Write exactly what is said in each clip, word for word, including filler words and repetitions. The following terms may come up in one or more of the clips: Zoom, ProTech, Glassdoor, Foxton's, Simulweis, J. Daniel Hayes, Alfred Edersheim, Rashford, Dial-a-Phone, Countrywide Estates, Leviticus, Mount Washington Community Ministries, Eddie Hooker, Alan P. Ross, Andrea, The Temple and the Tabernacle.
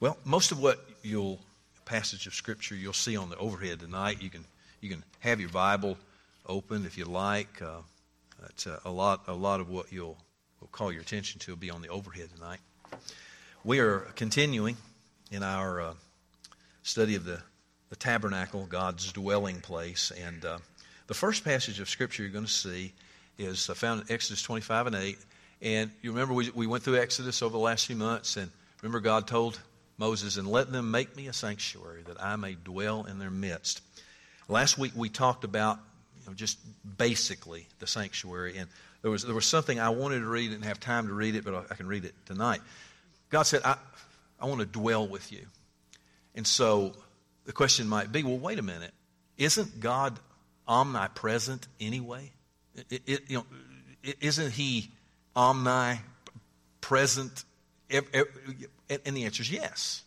Well, most of what you'll, passage of Scripture you'll see on the overhead tonight. You can you can have your Bible open if you like. Uh, it's a, a lot a lot of what you'll will call your attention to will be on the overhead tonight. We are continuing in our uh, study of the, the tabernacle, God's dwelling place. And uh, the first passage of Scripture you're going to see is found in Exodus twenty-five and eight. And you remember we we went through Exodus over the last few months, and remember God told Moses, "And let them make me a sanctuary that I may dwell in their midst." Last week we talked about, you know, just basically the sanctuary, and there was there was something I wanted to read, didn't have time to read it, but I, I can read it tonight. God said, I, I want to dwell with you. And so the question might be, well, wait a minute. Isn't God omnipresent anyway? It, it, you know, isn't he omnipresent? And the answer is yes.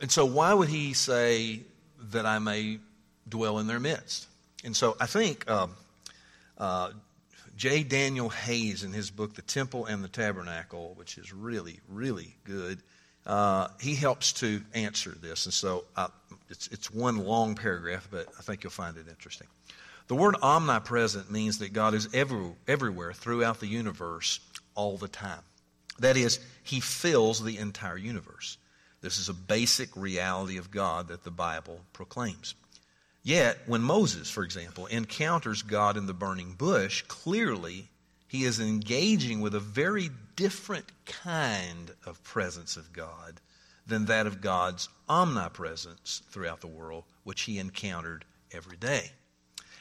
And so why would he say that I may dwell in their midst? And so I think um, uh, J. Daniel Hayes, in his book, The Temple and the Tabernacle, which is really, really good, uh, he helps to answer this. And so I, it's, it's one long paragraph, but I think you'll find it interesting. The word omnipresent means that God is every, everywhere throughout the universe all the time. That is, he fills the entire universe. This is a basic reality of God that the Bible proclaims. Yet, when Moses, for example, encounters God in the burning bush, clearly he is engaging with a very different kind of presence of God than that of God's omnipresence throughout the world, which he encountered every day.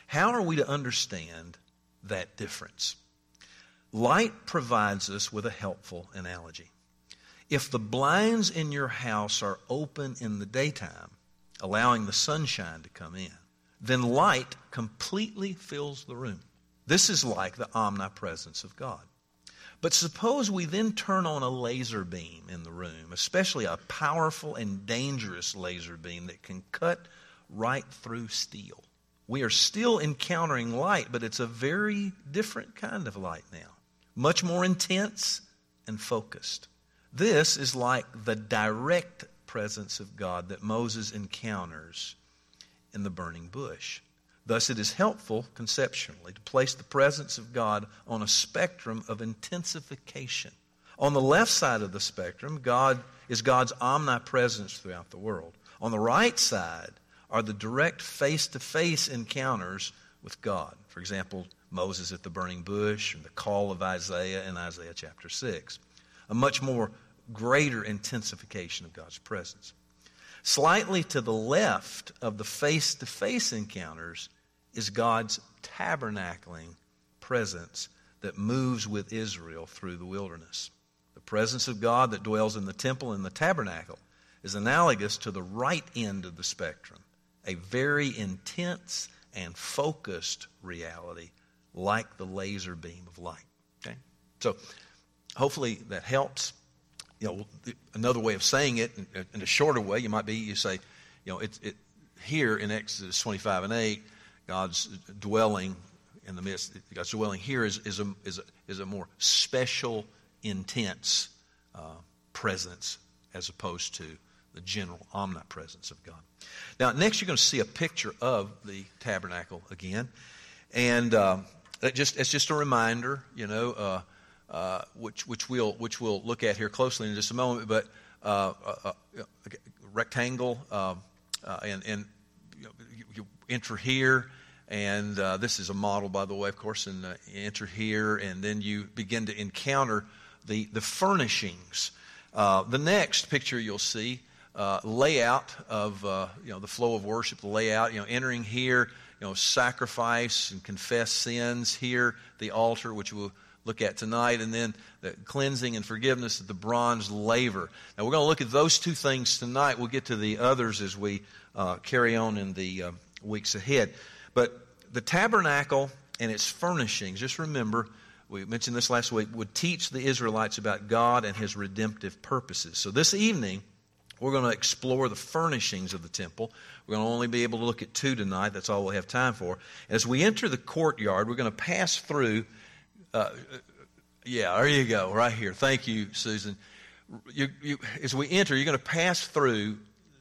How are we to understand that difference? Light provides us with a helpful analogy. If the blinds in your house are open in the daytime, allowing the sunshine to come in, then light completely fills the room. This is like the omnipresence of God. But suppose we then turn on a laser beam in the room, especially a powerful and dangerous laser beam that can cut right through steel. We are still encountering light, but it's a very different kind of light now, much more intense and focused. This is like the direct presence of God that Moses encounters in the burning bush. Thus, it is helpful conceptually to place the presence of God on a spectrum of intensification. On the left side of the spectrum, God is God's omnipresence throughout the world. On the right side are the direct face-to-face encounters with God. For example, Moses at the burning bush, and the call of Isaiah in Isaiah chapter six. A much more greater intensification of God's presence. Slightly to the left of the face-to-face encounters is God's tabernacling presence that moves with Israel through the wilderness. The presence of God that dwells in the temple and the tabernacle is analogous to the right end of the spectrum, a very intense and focused reality like the laser beam of light. Okay? So hopefully that helps. You know, another way of saying it, in a shorter way, you might be, you say, you know, it, it, here in Exodus twenty-five and eight, God's dwelling in the midst, God's dwelling here is, is, a, is, a, is a more special, intense uh, presence as opposed to the general omnipresence of God. Now, next you're going to see a picture of the tabernacle again. And um, it just, it's just a reminder, you know, uh, Uh, which which we'll which we'll look at here closely in just a moment, but uh, a, a rectangle, uh, uh, and and you, know, you, you enter here, and uh, this is a model, by the way, of course. And uh, you enter here, and then you begin to encounter the the furnishings. Uh, the next picture you'll see uh, layout of uh, you know the flow of worship, the layout. You know, entering here, you know, sacrifice and confess sins here, the altar, which we'll look at tonight, and then the cleansing and forgiveness of the bronze laver. Now, we're going to look at those two things tonight. We'll get to the others as we uh, carry on in the uh, weeks ahead. But the tabernacle and its furnishings, just remember, we mentioned this last week, would teach the Israelites about God and his redemptive purposes. So this evening, we're going to explore the furnishings of the temple. We're going to only be able to look at two tonight. That's all we'll have time for. As we enter the courtyard, we're going to pass through Uh, yeah, there you go, right here. Thank you, Susan. you, you, as we enter, you're going to pass through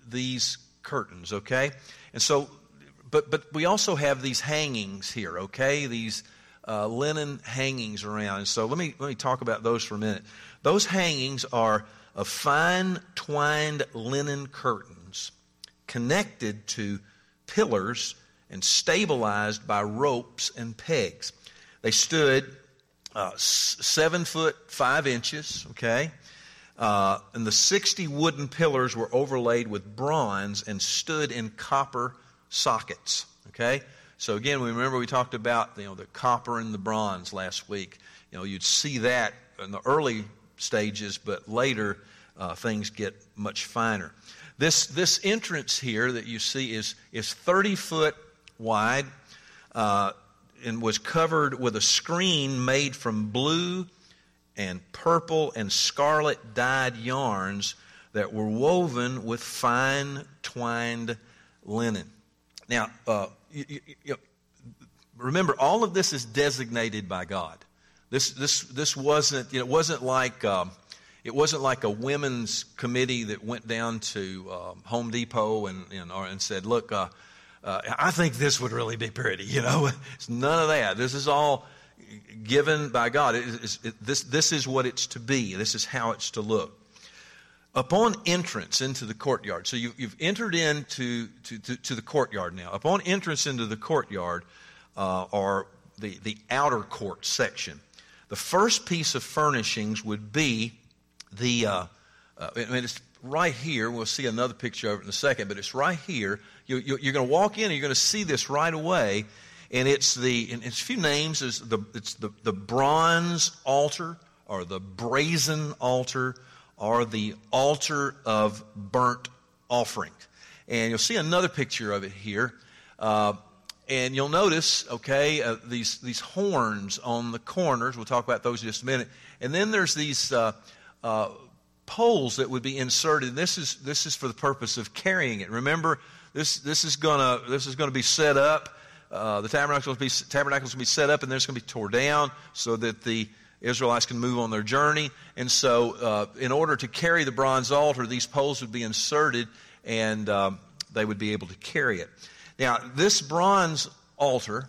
these curtains, okay? And so, but but we also have these hangings here, okay? These uh, linen hangings around. And so let me let me talk about those for a minute. Those hangings are of fine twined linen curtains connected to pillars and stabilized by ropes and pegs. They stood uh, s- seven foot five inches, okay? Uh, and the sixty wooden pillars were overlaid with bronze and stood in copper sockets, okay? So again, we remember we talked about, you know, the copper and the bronze last week. You know, you'd see that in the early stages, but later uh, things get much finer. This this entrance here that you see is is thirty foot wide, uh, and was covered with a screen made from blue and purple and scarlet dyed yarns that were woven with fine twined linen. Now, uh, you, you, you know, remember, all of this is designated by God. This this this wasn't you know, it wasn't like um, it wasn't like a women's committee that went down to uh, Home Depot and and, or, and said, look. Uh, Uh, I think this would really be pretty, you know. It's none of that. This is all given by God. It is, it, this, this is what it's to be. This is how it's to look. Upon entrance into the courtyard, so you, you've entered into to, to, to the courtyard now. Upon entrance into the courtyard uh, are the, the outer court section. The first piece of furnishings would be the, uh, uh, I mean, it's right here. We'll see another picture of it in a second, but it's right here. You, you, you're going to walk in, and you're going to see this right away, and it's the and it's a few names. It's the it's the, the bronze altar, or the brazen altar, or the altar of burnt offering. And you'll see another picture of it here, uh, and you'll notice, okay, uh, these these horns on the corners. We'll talk about those in just a minute. And then there's these Uh, uh, poles that would be inserted. This is this is for the purpose of carrying it. Remember, this this is gonna this is gonna be set up. Uh, the tabernacle will be tabernacles will be set up, and then it's gonna be torn down so that the Israelites can move on their journey. And so, uh, in order to carry the bronze altar, these poles would be inserted, and um, they would be able to carry it. Now, this bronze altar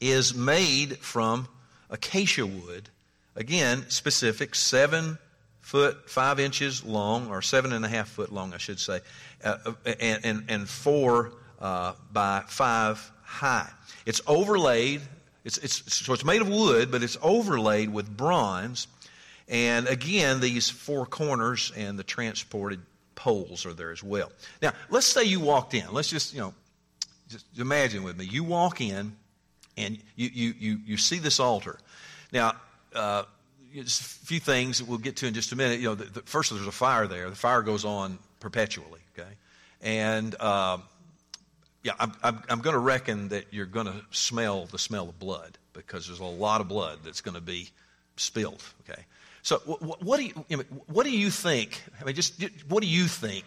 is made from acacia wood. Again, specific seven. foot, five inches long, or seven and a half foot long, I should say, uh, and, and, and four uh, by five high. It's overlaid, it's, it's, so it's made of wood, but it's overlaid with bronze, and again, these four corners and the transported poles are there as well. Now, let's say you walked in. Let's just, you know, just imagine with me. You walk in, and you, you, you, you see this altar. Now, uh, Just a few things that we'll get to in just a minute. You know, the, the, first there's a fire there. The fire goes on perpetually. Okay, and um, yeah, I'm I'm, I'm going to reckon that you're going to smell the smell of blood, because there's a lot of blood that's going to be spilled. Okay, so wh- wh- what do you, you know, what do you think? I mean, just what do you think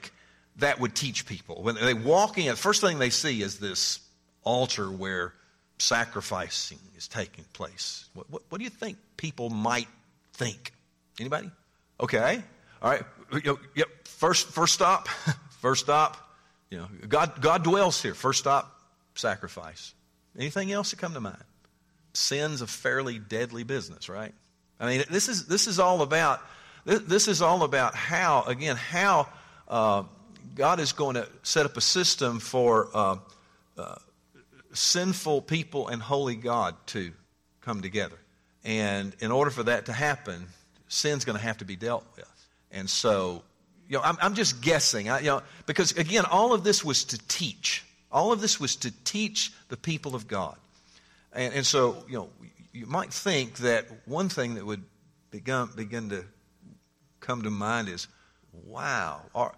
that would teach people when they walk in? The first thing they see is this altar where sacrificing is taking place. What what, what do you think people might think? Anybody? Okay. All right. Yep. First, first stop. First stop. You know, God, God dwells here. First stop, sacrifice. Anything else that come to mind? Sin's a fairly deadly business, right? I mean, this is this is all about this, this is all about how again how uh, God is going to set up a system for uh, uh, sinful people and holy God to come together. And in order for that to happen, sin's going to have to be dealt with. And so, you know, I'm, I'm just guessing, I, you know, because again, all of this was to teach. All of this was to teach the people of God. And, and so, you know, you might think that one thing that would begin begin to come to mind is, wow, our,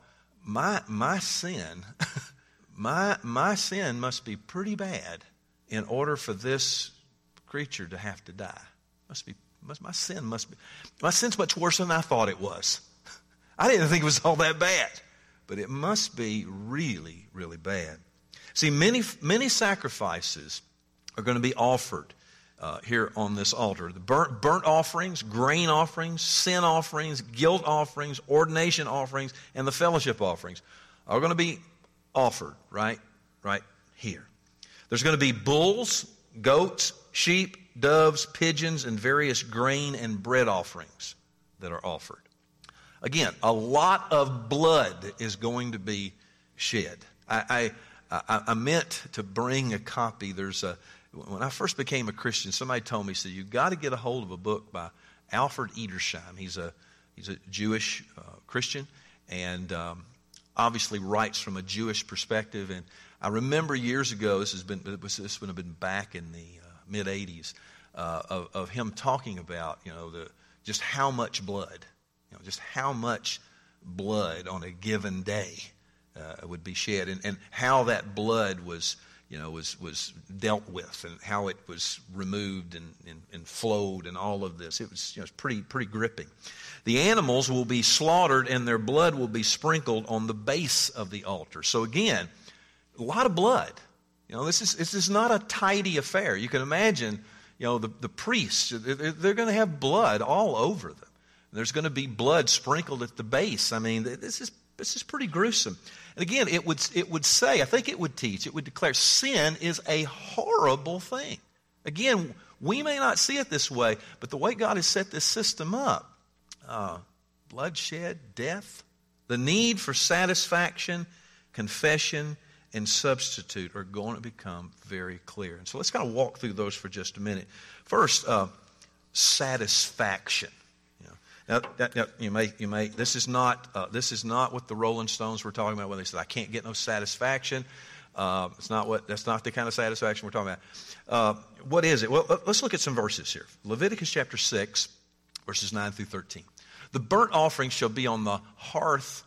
my my sin, my my sin must be pretty bad in order for this creature to have to die. Must be must, my sin must be my sin's much worse than I thought it was. I didn't think it was all that bad, but it must be really, really bad. See, many many sacrifices are going to be offered uh, here on this altar. The burnt, burnt offerings, grain offerings, sin offerings, guilt offerings, ordination offerings, and the fellowship offerings are going to be offered right, right here. There's going to be bulls, goats, sheep, doves, pigeons, and various grain and bread offerings that are offered. Again, a lot of blood is going to be shed. I, I, I, I meant to bring a copy. There's a when I first became a Christian, somebody told me, "So you've got to get a hold of a book by Alfred Edersheim. He's a he's a Jewish uh, Christian, and um, obviously writes from a Jewish perspective." And I remember years ago, this has been this would have been back in the uh, mid eighties, uh, of, of him talking about you know the just how much blood. You know, just how much blood on a given day uh, would be shed, and, and how that blood was, you know, was was dealt with, and how it was removed and, and, and flowed, and all of this. It was, you know, it was pretty pretty gripping. The animals will be slaughtered, and their blood will be sprinkled on the base of the altar. So again, a lot of blood. You know, this is this is not a tidy affair. You can imagine, you know, the the priests, they're going to have blood all over them. There's going to be blood sprinkled at the base. I mean, this is this is pretty gruesome. And again, it would it would say, I think it would teach, it would declare sin is a horrible thing. Again, we may not see it this way, but the way God has set this system up, uh, bloodshed, death, the need for satisfaction, confession, and substitute are going to become very clear. And so let's kind of walk through those for just a minute. First, uh, satisfaction. Now, that, now, you may, you may. This is not, uh, this is not what the Rolling Stones were talking about when they said, "I can't get no satisfaction." Uh, it's not what. That's not the kind of satisfaction we're talking about. Uh, what is it? Well, let's look at some verses here. Leviticus chapter six, verses nine through thirteen. The burnt offering shall be on the hearth,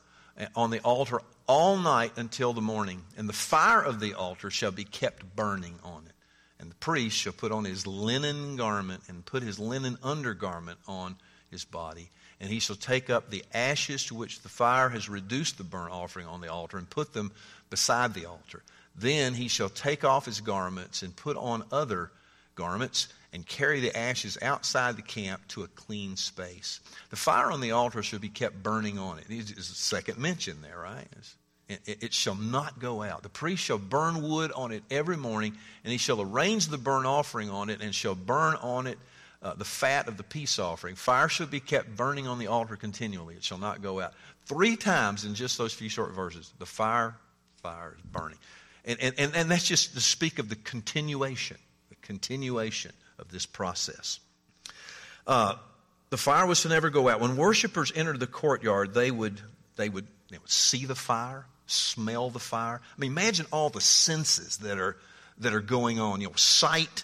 on the altar, all night until the morning, and the fire of the altar shall be kept burning on it. And the priest shall put on his linen garment and put his linen undergarment on his body, and he shall take up the ashes to which the fire has reduced the burnt offering on the altar and put them beside the altar. Then he shall take off his garments and put on other garments and carry the ashes outside the camp to a clean space. The fire on the altar shall be kept burning on it. It's a second mention there, right? It, it, it shall not go out. The priest shall burn wood on it every morning, and he shall arrange the burnt offering on it and shall burn on it Uh, the fat of the peace offering. Fire should be kept burning on the altar continually. It shall not go out. Three times in just those few short verses, the fire, fire is burning. And, and, and, and that's just to speak of the continuation, the continuation of this process. Uh, the fire was to never go out. When worshipers entered the courtyard, they would, they would, they would see the fire, smell the fire. I mean, imagine all the senses that are, that are going on. You know, sight,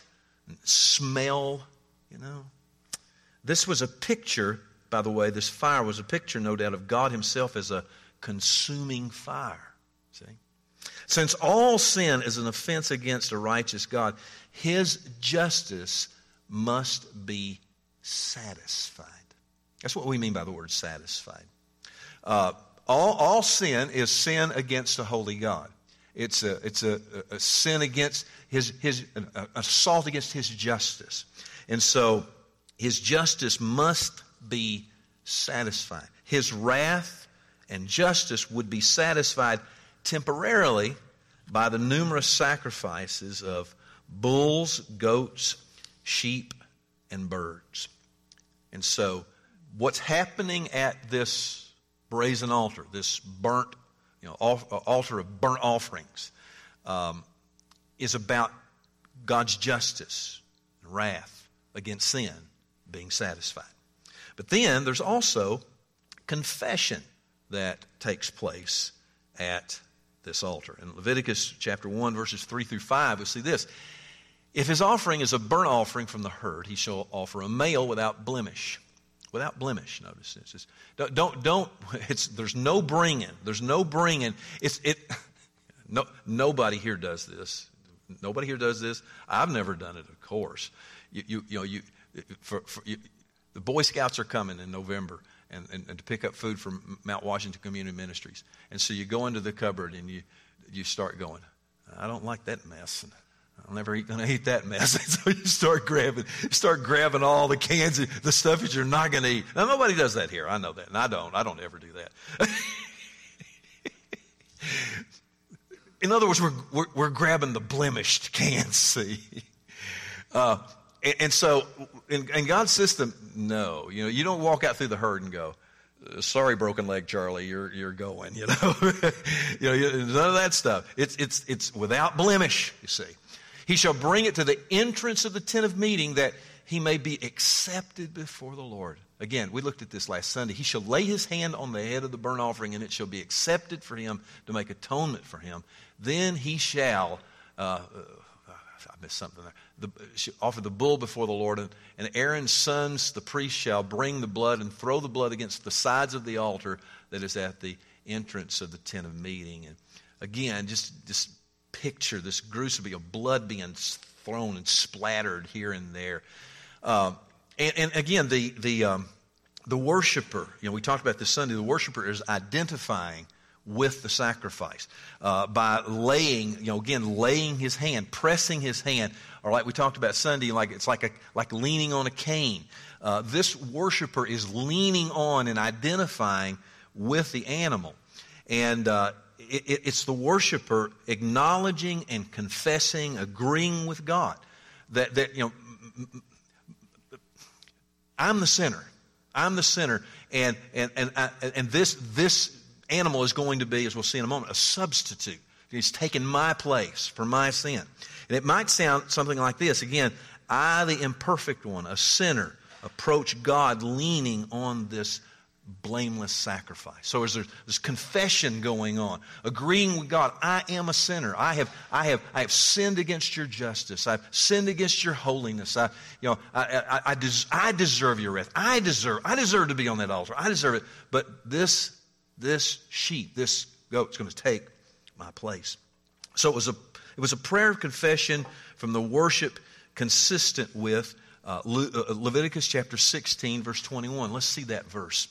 smell. You know, this was a picture, by the way, this fire was a picture, no doubt, of God himself as a consuming fire. See? Since all sin is an offense against a righteous God, his justice must be satisfied. That's what we mean by the word satisfied. Uh, all, all sin is sin against a holy God. It's a, it's a, a, a sin against his, his an assault against his justice. And so his justice must be satisfied. His wrath and justice would be satisfied temporarily by the numerous sacrifices of bulls, goats, sheep, and birds. And so what's happening at this brazen altar, this burnt, you know, altar of burnt offerings, um, is about God's justice and wrath against sin being satisfied. But then there's also confession that takes place at this altar. In Leviticus chapter one, verses three through five, we see this. If his offering is a burnt offering from the herd, he shall offer a male without blemish. Without blemish, notice it says, don't, don't, don't it's, there's no bringing, there's no bringing, it's, it, no, nobody here does this. Nobody here does this. I've never done it, of course. You, you, you know, you, for, for, you, the Boy Scouts are coming in November, and, and, and to pick up food from Mount Washington Community Ministries. And so you go into the cupboard and you you start going, "I don't like that mess. I'm never going to eat that mess. So you start grabbing, you start grabbing all the cans of the stuff that you're not going to eat. Now, nobody does that here. I know that, and I don't. I don't ever do that. In other words, we're, we're we're grabbing the blemished cans. See, uh, and, and so in, in God's system, no, you know, you don't walk out through the herd and go, "Sorry, broken leg, Charlie, you're you're going." You know, you know, you, none of that stuff. It's it's it's without blemish. You see. He shall bring it to the entrance of the tent of meeting that he may be accepted before the Lord. Again, we looked at this last Sunday. He shall lay his hand on the head of the burnt offering, and it shall be accepted for him to make atonement for him. Then he shall, uh, I missed something there, the, offer the bull before the Lord. And, and Aaron's sons, the priest, shall bring the blood and throw the blood against the sides of the altar that is at the entrance of the tent of meeting. And again, just just. picture this gruesome of blood being thrown and splattered here and there, um, and, and again the the um, the worshiper. You know, we talked about this Sunday. The worshiper is identifying with the sacrifice uh, by laying, you know, again laying his hand, pressing his hand, or like we talked about Sunday, like it's like a like leaning on a cane. Uh, this worshiper is leaning on and identifying with the animal, and. Uh, It's the worshiper acknowledging and confessing, agreeing with God that, that you know, I'm the sinner, I'm the sinner, and and and I, and this this animal is going to be, as we'll see in a moment, a substitute. He's taken my place for my sin, and it might sound something like this. Again, I, the imperfect one, a sinner, approach God, leaning on this blameless sacrifice. So there's there's confession going on, agreeing with God. I am a sinner. I have I have I have sinned against your justice. I've sinned against your holiness. I you know I I I, des- I deserve your wrath. I deserve I deserve to be on that altar. I deserve it. But this this sheep, this goat's going to take my place. So it was a it was a prayer of confession from the worship consistent with uh, Le- uh, Leviticus chapter sixteen verse twenty-one. Let's see that verse.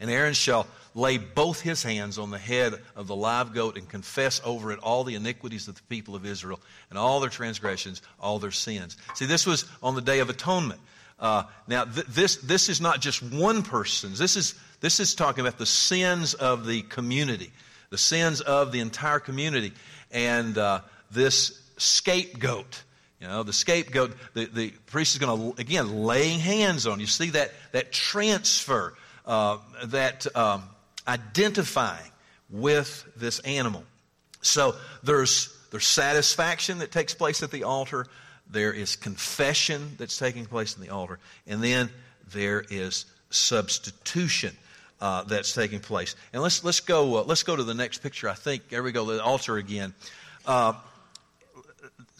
And Aaron shall lay both his hands on the head of the live goat and confess over it all the iniquities of the people of Israel and all their transgressions, all their sins. See, this was on the Day of Atonement. Uh, now, th- this this is not just one person's. This is this is talking about the sins of the community, the sins of the entire community, and uh, this scapegoat. You know, the scapegoat. The, the priest is going to again laying hands on. You see that that transfer. Uh, that um, identifying with this animal. So there's there's satisfaction that takes place at the altar. There is confession that's taking place in the altar. And then there is substitution uh, that's taking place. And let's let's go uh, let's go to the next picture. I think there we go. The altar again. Uh,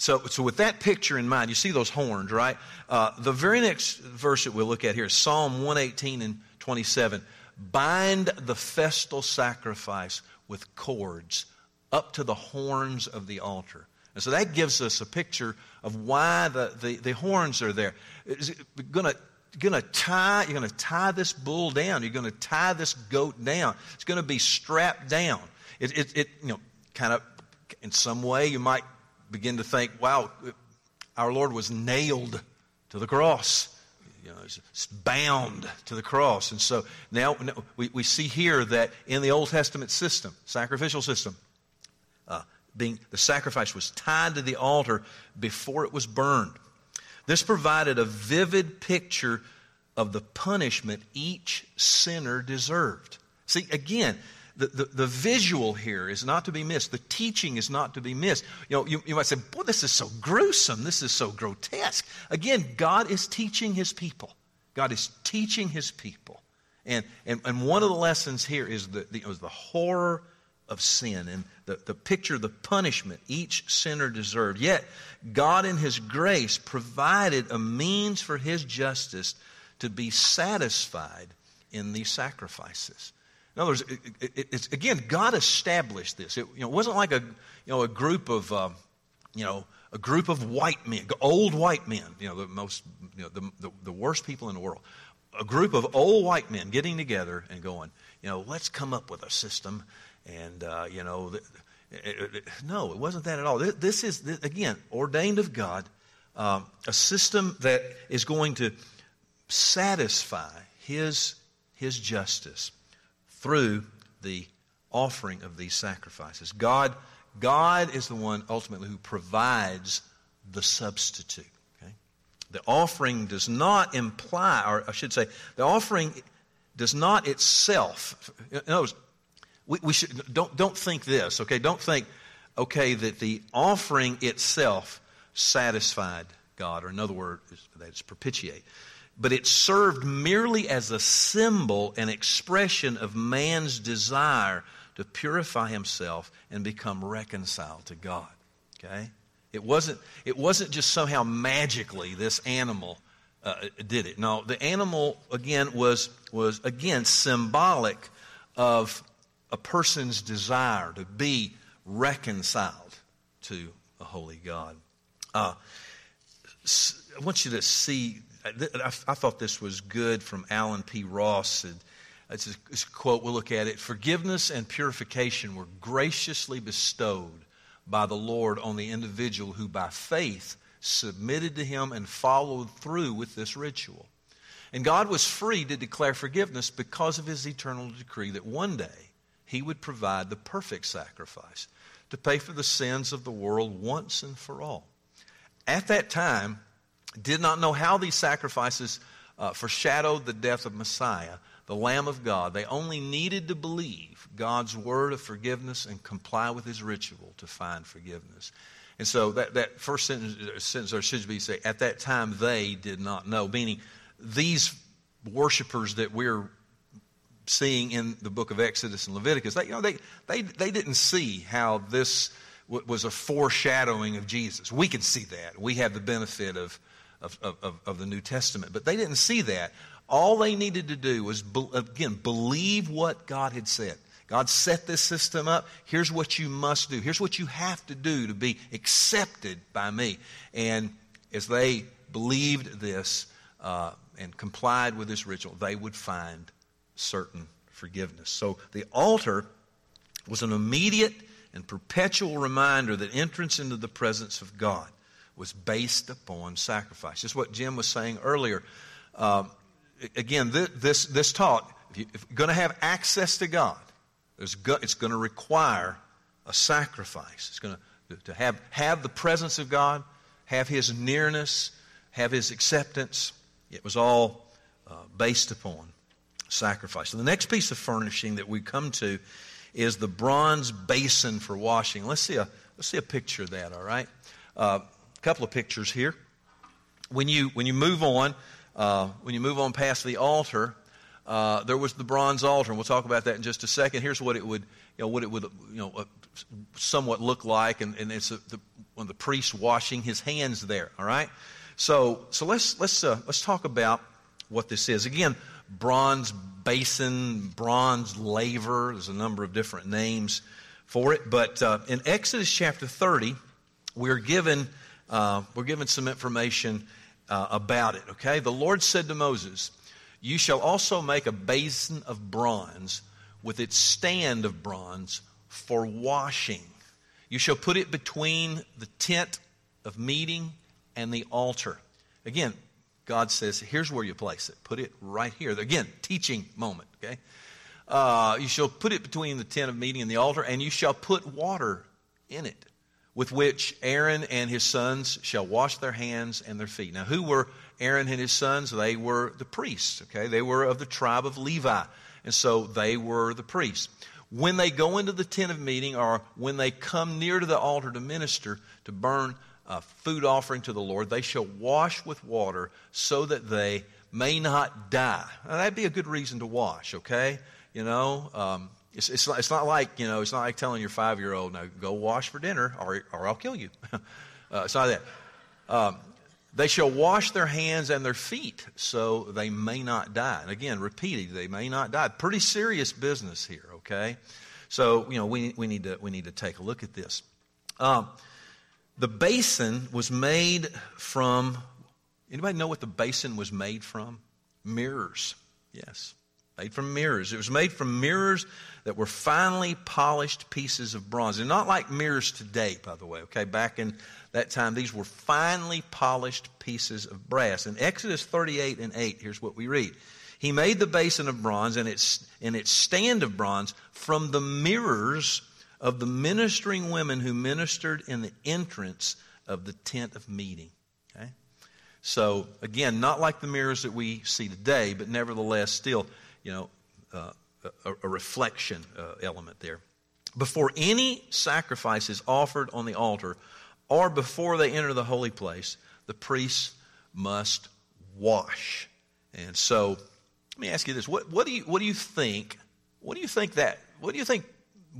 So, so with that picture in mind, you see those horns, right? Uh, the very next verse that we'll look at here is Psalm one eighteen and twenty-seven. Bind the festal sacrifice with cords up to the horns of the altar. And so that gives us a picture of why the, the, the horns are there. Is it gonna You're going to tie. You're going to tie this bull down. You're going to tie this goat down. It's going to be strapped down. It, it, it, you know, kind of in some way you might. Begin to think, wow, our Lord was nailed to the cross. You know, it's bound to the cross. And so now we, we see here that in the Old Testament system, sacrificial system, uh, being the sacrifice was tied to the altar before it was burned. This provided a vivid picture of the punishment each sinner deserved. See, again, The, the, the visual here is not to be missed. The teaching is not to be missed. You know, you, you might say, boy, this is so gruesome. This is so grotesque. Again, God is teaching his people. God is teaching his people. And and, and one of the lessons here is the, the, is the horror of sin and the, the picture of the punishment each sinner deserved. Yet, God in his grace provided a means for his justice to be satisfied in these sacrifices. In other words, it, it, it's, again, God established this. It, you know, it wasn't like a, you know, a group of, um, you know, a group of white men, old white men. You know, the most, you know, the, the the worst people in the world. A group of old white men getting together and going, you know, let's come up with a system, and uh, you know, the, It, it, no, it wasn't that at all. This, this is, this, again, ordained of God, um, a system that is going to satisfy his, his justice through the offering of these sacrifices. God, God is the one ultimately who provides the substitute. Okay? The offering does not imply, or I should say, the offering does not itself, in other words, We, we should don't don't think this, okay? Don't think, okay, that the offering itself satisfied God, or in other words, that it's propitiate. But it served merely as a symbol and expression of man's desire to purify himself and become reconciled to God. Okay, it wasn't it wasn't just somehow magically this animal uh, did it. No, the animal again was was again symbolic of a person's desire to be reconciled to a holy God. Uh, I want you to see, I thought this was good from Alan P. Ross. It's a, it's a quote, we'll look at it. Forgiveness and purification were graciously bestowed by the Lord on the individual who by faith submitted to him and followed through with this ritual. And God was free to declare forgiveness because of his eternal decree that one day he would provide the perfect sacrifice to pay for the sins of the world once and for all. At that time, did not know how these sacrifices uh, foreshadowed the death of Messiah, the Lamb of God. They only needed to believe God's word of forgiveness and comply with his ritual to find forgiveness. And so that, that first sentence, sentence, or should be say, at that time they did not know, meaning these worshipers that we're seeing in the book of Exodus and Leviticus, they, you know, they they they didn't see how this w- was a foreshadowing of Jesus. We can see that. We have the benefit of of, of of the New Testament, but they didn't see that. All they needed to do was be, again believe what God had said. God set this system up. Here's what you must do. Here's what you have to do to be accepted by me. And as they believed this uh, and complied with this ritual, they would find certain forgiveness. So the altar was an immediate and perpetual reminder that entrance into the presence of God was based upon sacrifice. Just what Jim was saying earlier. Um, again, this this, this taught, if, you, if you're going to have access to God, there's go, it's going to require a sacrifice. It's going to to have have the presence of God, have his nearness, have his acceptance. It was all uh, based upon sacrifice. So the next piece of furnishing that we come to is the bronze basin for washing. Let's see a let's see a picture of that. All right, uh, a couple of pictures here. When you when you move on uh, when you move on past the altar, uh, there was the bronze altar, and we'll talk about that in just a second. Here's what it would you know what it would you know uh, somewhat look like, and, and it's a, the one of the priests washing his hands there. All right, so so let's let's uh, let's talk about what this is again. Bronze basin, bronze laver. There's a number of different names for it. But uh, in Exodus chapter thirty, we're given uh, we're given some information uh, about it. Okay, the Lord said to Moses, "You shall also make a basin of bronze with its stand of bronze for washing. You shall put it between the tent of meeting and the altar." Again, God says, here's where you place it. Put it right here. Again, teaching moment, okay? Uh, you shall put it between the tent of meeting and the altar, and you shall put water in it, with which Aaron and his sons shall wash their hands and their feet. Now, who were Aaron and his sons? They were the priests, okay? They were of the tribe of Levi, and so they were the priests. When they go into the tent of meeting, or when they come near to the altar to minister, to burn a food offering to the Lord, they shall wash with water so that they may not die. Now, that'd be a good reason to wash, okay? You know, um, it's, it's, not, it's not like, you know, it's not like telling your five-year-old, now go wash for dinner or, or I'll kill you. uh, it's not that. Um, they shall wash their hands and their feet so they may not die. And again, repeated, they may not die. Pretty serious business here, okay? So, you know, we, we, need, to, we need to take a look at this. Um The basin was made from, anybody know what the basin was made from? Mirrors, yes. Made from mirrors. It was made from mirrors that were finely polished pieces of bronze. And not like mirrors today, by the way. Okay, back in that time, these were finely polished pieces of brass. In Exodus thirty-eight and eight, here's what we read. He made the basin of bronze and its, and its stand of bronze from the mirrors of the ministering women who ministered in the entrance of the tent of meeting. Okay? So, again, not like the mirrors that we see today, but nevertheless still, you know, uh, a, a reflection uh, element there. Before any sacrifice is offered on the altar or before they enter the holy place, the priests must wash. And so, let me ask you this. What, what do you, what do you think, what do you think that, what do you think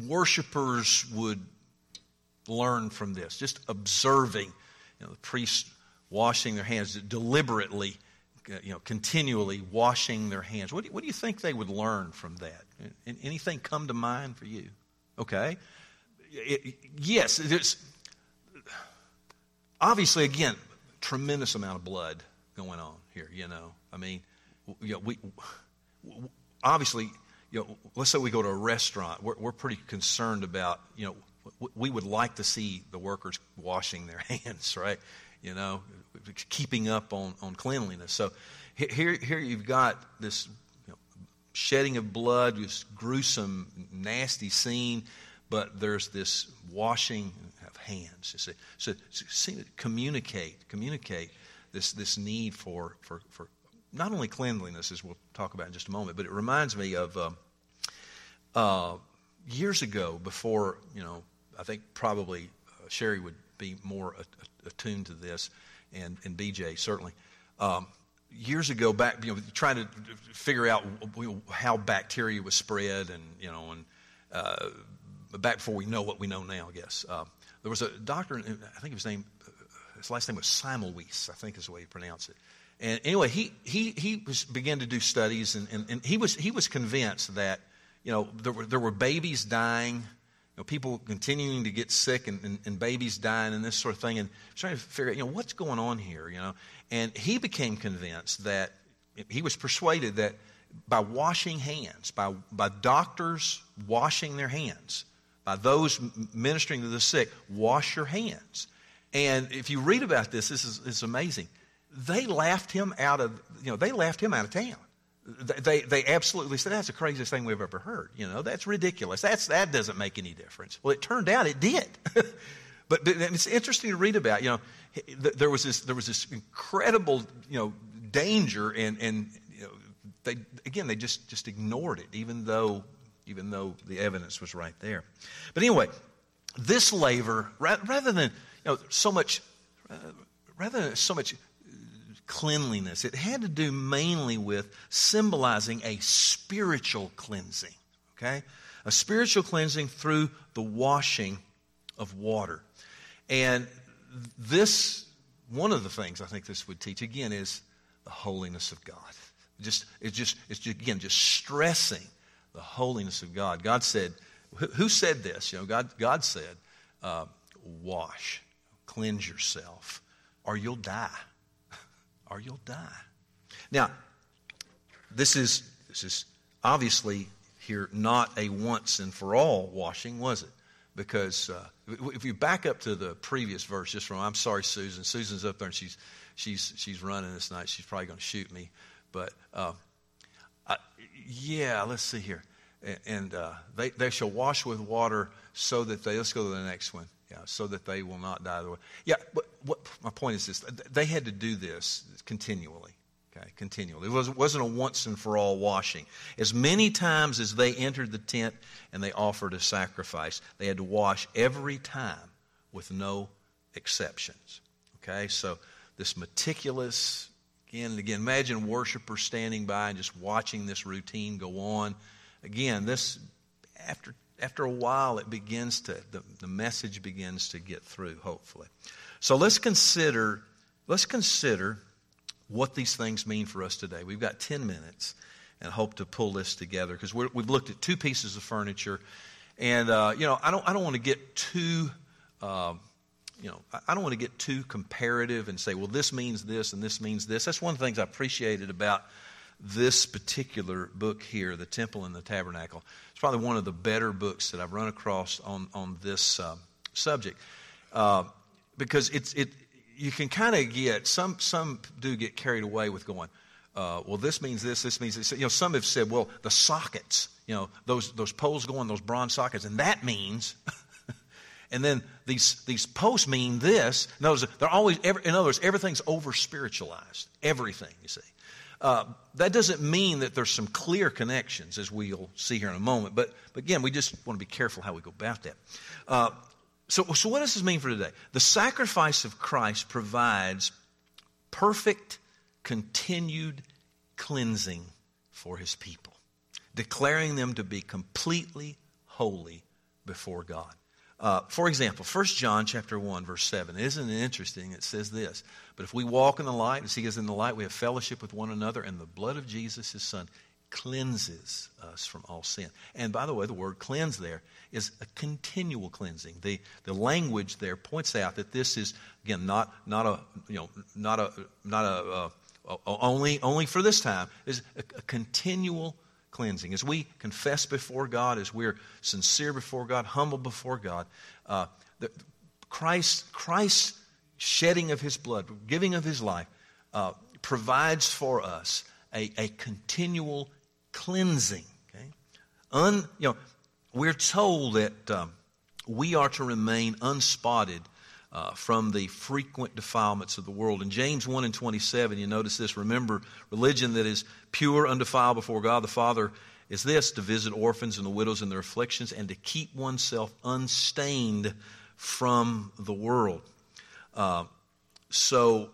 worshipers would learn from this? Just observing, you know, the priests washing their hands deliberately, you know, continually washing their hands. What do, what do you think they would learn from that? Anything come to mind for you? Okay. It, yes, there's obviously, again, tremendous amount of blood going on here, you know. I mean, you know, we obviously, you know, let's say we go to a restaurant. We're, we're pretty concerned about, you know, we would like to see the workers washing their hands, right? You know, keeping up on, on cleanliness. So here here you've got this, you know, shedding of blood, this gruesome, nasty scene, but there's this washing of hands. You see, so see, communicate, communicate this this need for for for. Not only cleanliness, as we'll talk about in just a moment, but it reminds me of uh, uh, years ago before, you know, I think probably uh, Sherry would be more attuned to this, and, and B J certainly. Um, years ago back, you know, trying to figure out how bacteria was spread and, you know, and uh, back before we know what we know now, I guess. Uh, there was a doctor, I think his name, his last name was Simulweis, I think is the way you pronounce it. And anyway, he he he was began to do studies, and, and, and he was he was convinced that, you know, there were there were babies dying, you know, people continuing to get sick, and, and, and babies dying, and this sort of thing, and trying to figure out, you know, what's going on here, you know. And he became convinced that he was persuaded that by washing hands, by by doctors washing their hands, by those ministering to the sick, wash your hands. And if you read about this, this is it's amazing. They laughed him out of, you know, they laughed him out of town. They, they, they absolutely said, that's the craziest thing we've ever heard. You know, that's ridiculous. That's, that doesn't make any difference. Well, it turned out it did. but, but it's interesting to read about, you know, there was this, there was this incredible, you know, danger and, and, you know, they, again, they just, just ignored it, even though, even though the evidence was right there. But anyway, this labor, rather than, you know, so much, uh, rather than so much, cleanliness. It had to do mainly with symbolizing a spiritual cleansing, okay? A spiritual cleansing through the washing of water. And this, one of the things I think this would teach, again, is the holiness of God. Just, it's just, it's just, again, just stressing the holiness of God. God said, who said this? You know, God, God said, uh, wash, cleanse yourself, or you'll die. or you'll die. Now, this is this is obviously here not a once and for all washing, was it? Because uh, if you back up to the previous verse, just from I'm sorry, Susan. Susan's up there and she's she's she's running this night. She's probably going to shoot me. But uh, I, yeah, let's see here. And, and uh, they they shall wash with water so that they. Let's go to the next one. Yeah, so that they will not die. Yeah, but what, my point is this. They had to do this continually, okay, continually. It was, wasn't a once-and-for-all washing. As many times as they entered the tent and they offered a sacrifice, they had to wash every time with no exceptions, okay? So this meticulous, again and again, imagine worshipers standing by and just watching this routine go on. Again, this, after After a while, it begins to, the, the message begins to get through, hopefully. So let's consider, let's consider what these things mean for us today. We've got ten minutes and hope to pull this together because we've looked at two pieces of furniture. And, uh, you know, I don't, I don't want to get too, uh, you know, I don't want to get too comparative and say, well, this means this and this means this. That's one of the things I appreciated about this particular book here, The Temple and the Tabernacle. It's probably one of the better books that I've run across on, on this uh, subject. Uh, because it's it you can kind of get, some some do get carried away with going, uh, well, this means this, this means this. You know, some have said, well, the sockets, you know, those those poles go in those bronze sockets, and that means... And then these these posts mean this. Notice they're always, every, in other words, everything's over-spiritualized. Everything, you see. Uh, that doesn't mean that there's some clear connections, as we'll see here in a moment. But, but again, we just want to be careful how we go about that. Uh, so, so what does this mean for today? The sacrifice of Christ provides perfect, continued cleansing for his people, declaring them to be completely holy before God. Uh, for example, First John chapter one, verse seven. Isn't it interesting? It says this, "But if we walk in the light, as he is in the light, we have fellowship with one another, and the blood of Jesus, his son, cleanses us from all sin." And by the way, the word cleanse there is a continual cleansing. The the language there points out that this is, again, not not a you know not a not a uh, only only for this time, is a, a continual cleansing. Cleansing. As we confess before God, as we're sincere before God, humble before God, uh, the, Christ, Christ's shedding of his blood, giving of his life, uh, provides for us a, a continual cleansing. Okay, Un, you know, we're told that um, we are to remain unspotted Uh, from the frequent defilements of the world. In James one and twenty-seven, you notice this. Remember, religion that is pure, undefiled before God the Father is this: to visit orphans and the widows in their afflictions, and to keep oneself unstained from the world. Uh, so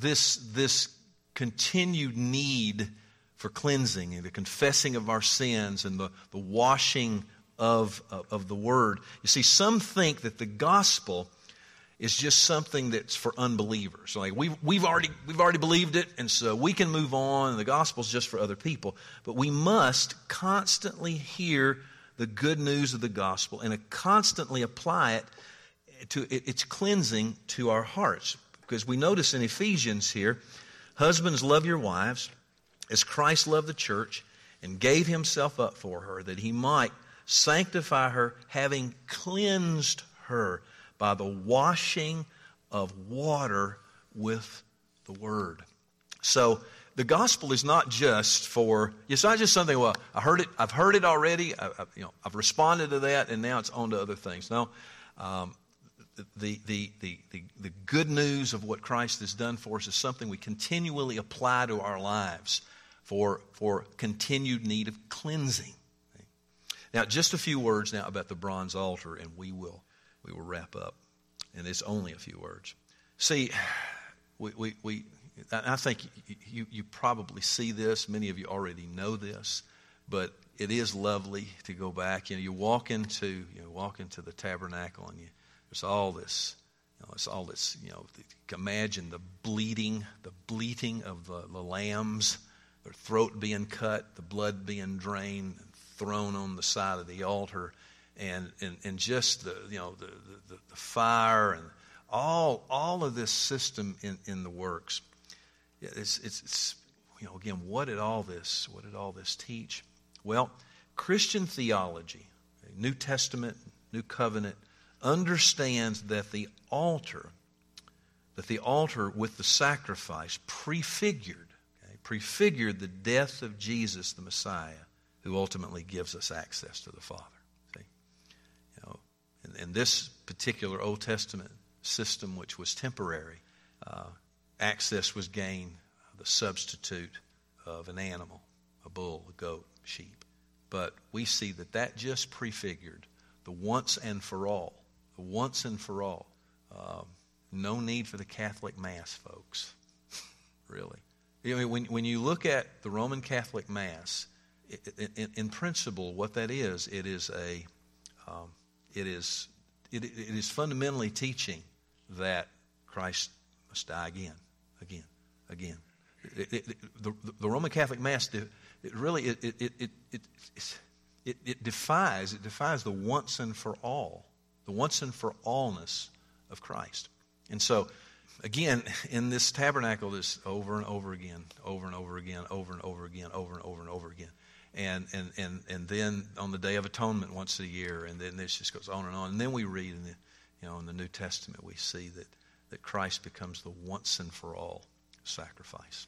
this this continued need for cleansing and the confessing of our sins and the, the washing Of, of of the word. You see, some think that the gospel is just something that's for unbelievers. Like we've we've already we've already believed it, and so we can move on, and the gospel's just for other people. But we must constantly hear the good news of the gospel and constantly apply it to it, its cleansing to our hearts. Because we notice in Ephesians here, husbands, love your wives as Christ loved the church and gave himself up for her, that he might sanctify her, having cleansed her by the washing of water with the word. So the gospel is not just for, it's not just something, well, I heard it, I've heard it already, I, I, you know, I've responded to that, and now it's on to other things. No, um, the, the, the, the, the good news of what Christ has done for us is something we continually apply to our lives for, for continued need of cleansing. Now, just a few words now about the bronze altar, and we will we will wrap up. And it's only a few words. See, we we, we I think you you probably see this. Many of you already know this, but it is lovely to go back. You know, you walk into you know, walk into the tabernacle, and you, there's all this. You know, it's all this. You know, imagine the bleeding, the bleating of the, the lambs, their throat being cut, the blood being drained, thrown on the side of the altar, and and, and just the you know the, the, the fire and all all of this system in, in the works. It's, it's it's you know again what did all this what did all this teach? Well, Christian theology, New Testament, New Covenant, understands that the altar that the altar with the sacrifice prefigured okay, prefigured the death of Jesus the Messiah, who ultimately gives us access to the Father. See? You know, and, and this particular Old Testament system, which was temporary, uh, access was gained the substitute of an animal, a bull, a goat, sheep. But we see that that just prefigured the once and for all, the once and for all. Um, no need for the Catholic Mass, folks, really. I mean, when, when you look at the Roman Catholic Mass, In, in, in principle, what that is, it is a, um, it is, it, it is fundamentally teaching that Christ must die again, again, again. It, it, it, the, the Roman Catholic Mass, it really, it it it it, it, it defies, it defies the once and for all, the once and for allness of Christ. And so, Again, in this tabernacle, this over and over again, over and over again, over and over again, over and over and over again. And and and, and then on the Day of Atonement once a year, and then this just goes on and on. And then we read in the, you know, in the New Testament, we see that, that Christ becomes the once and for all sacrifice.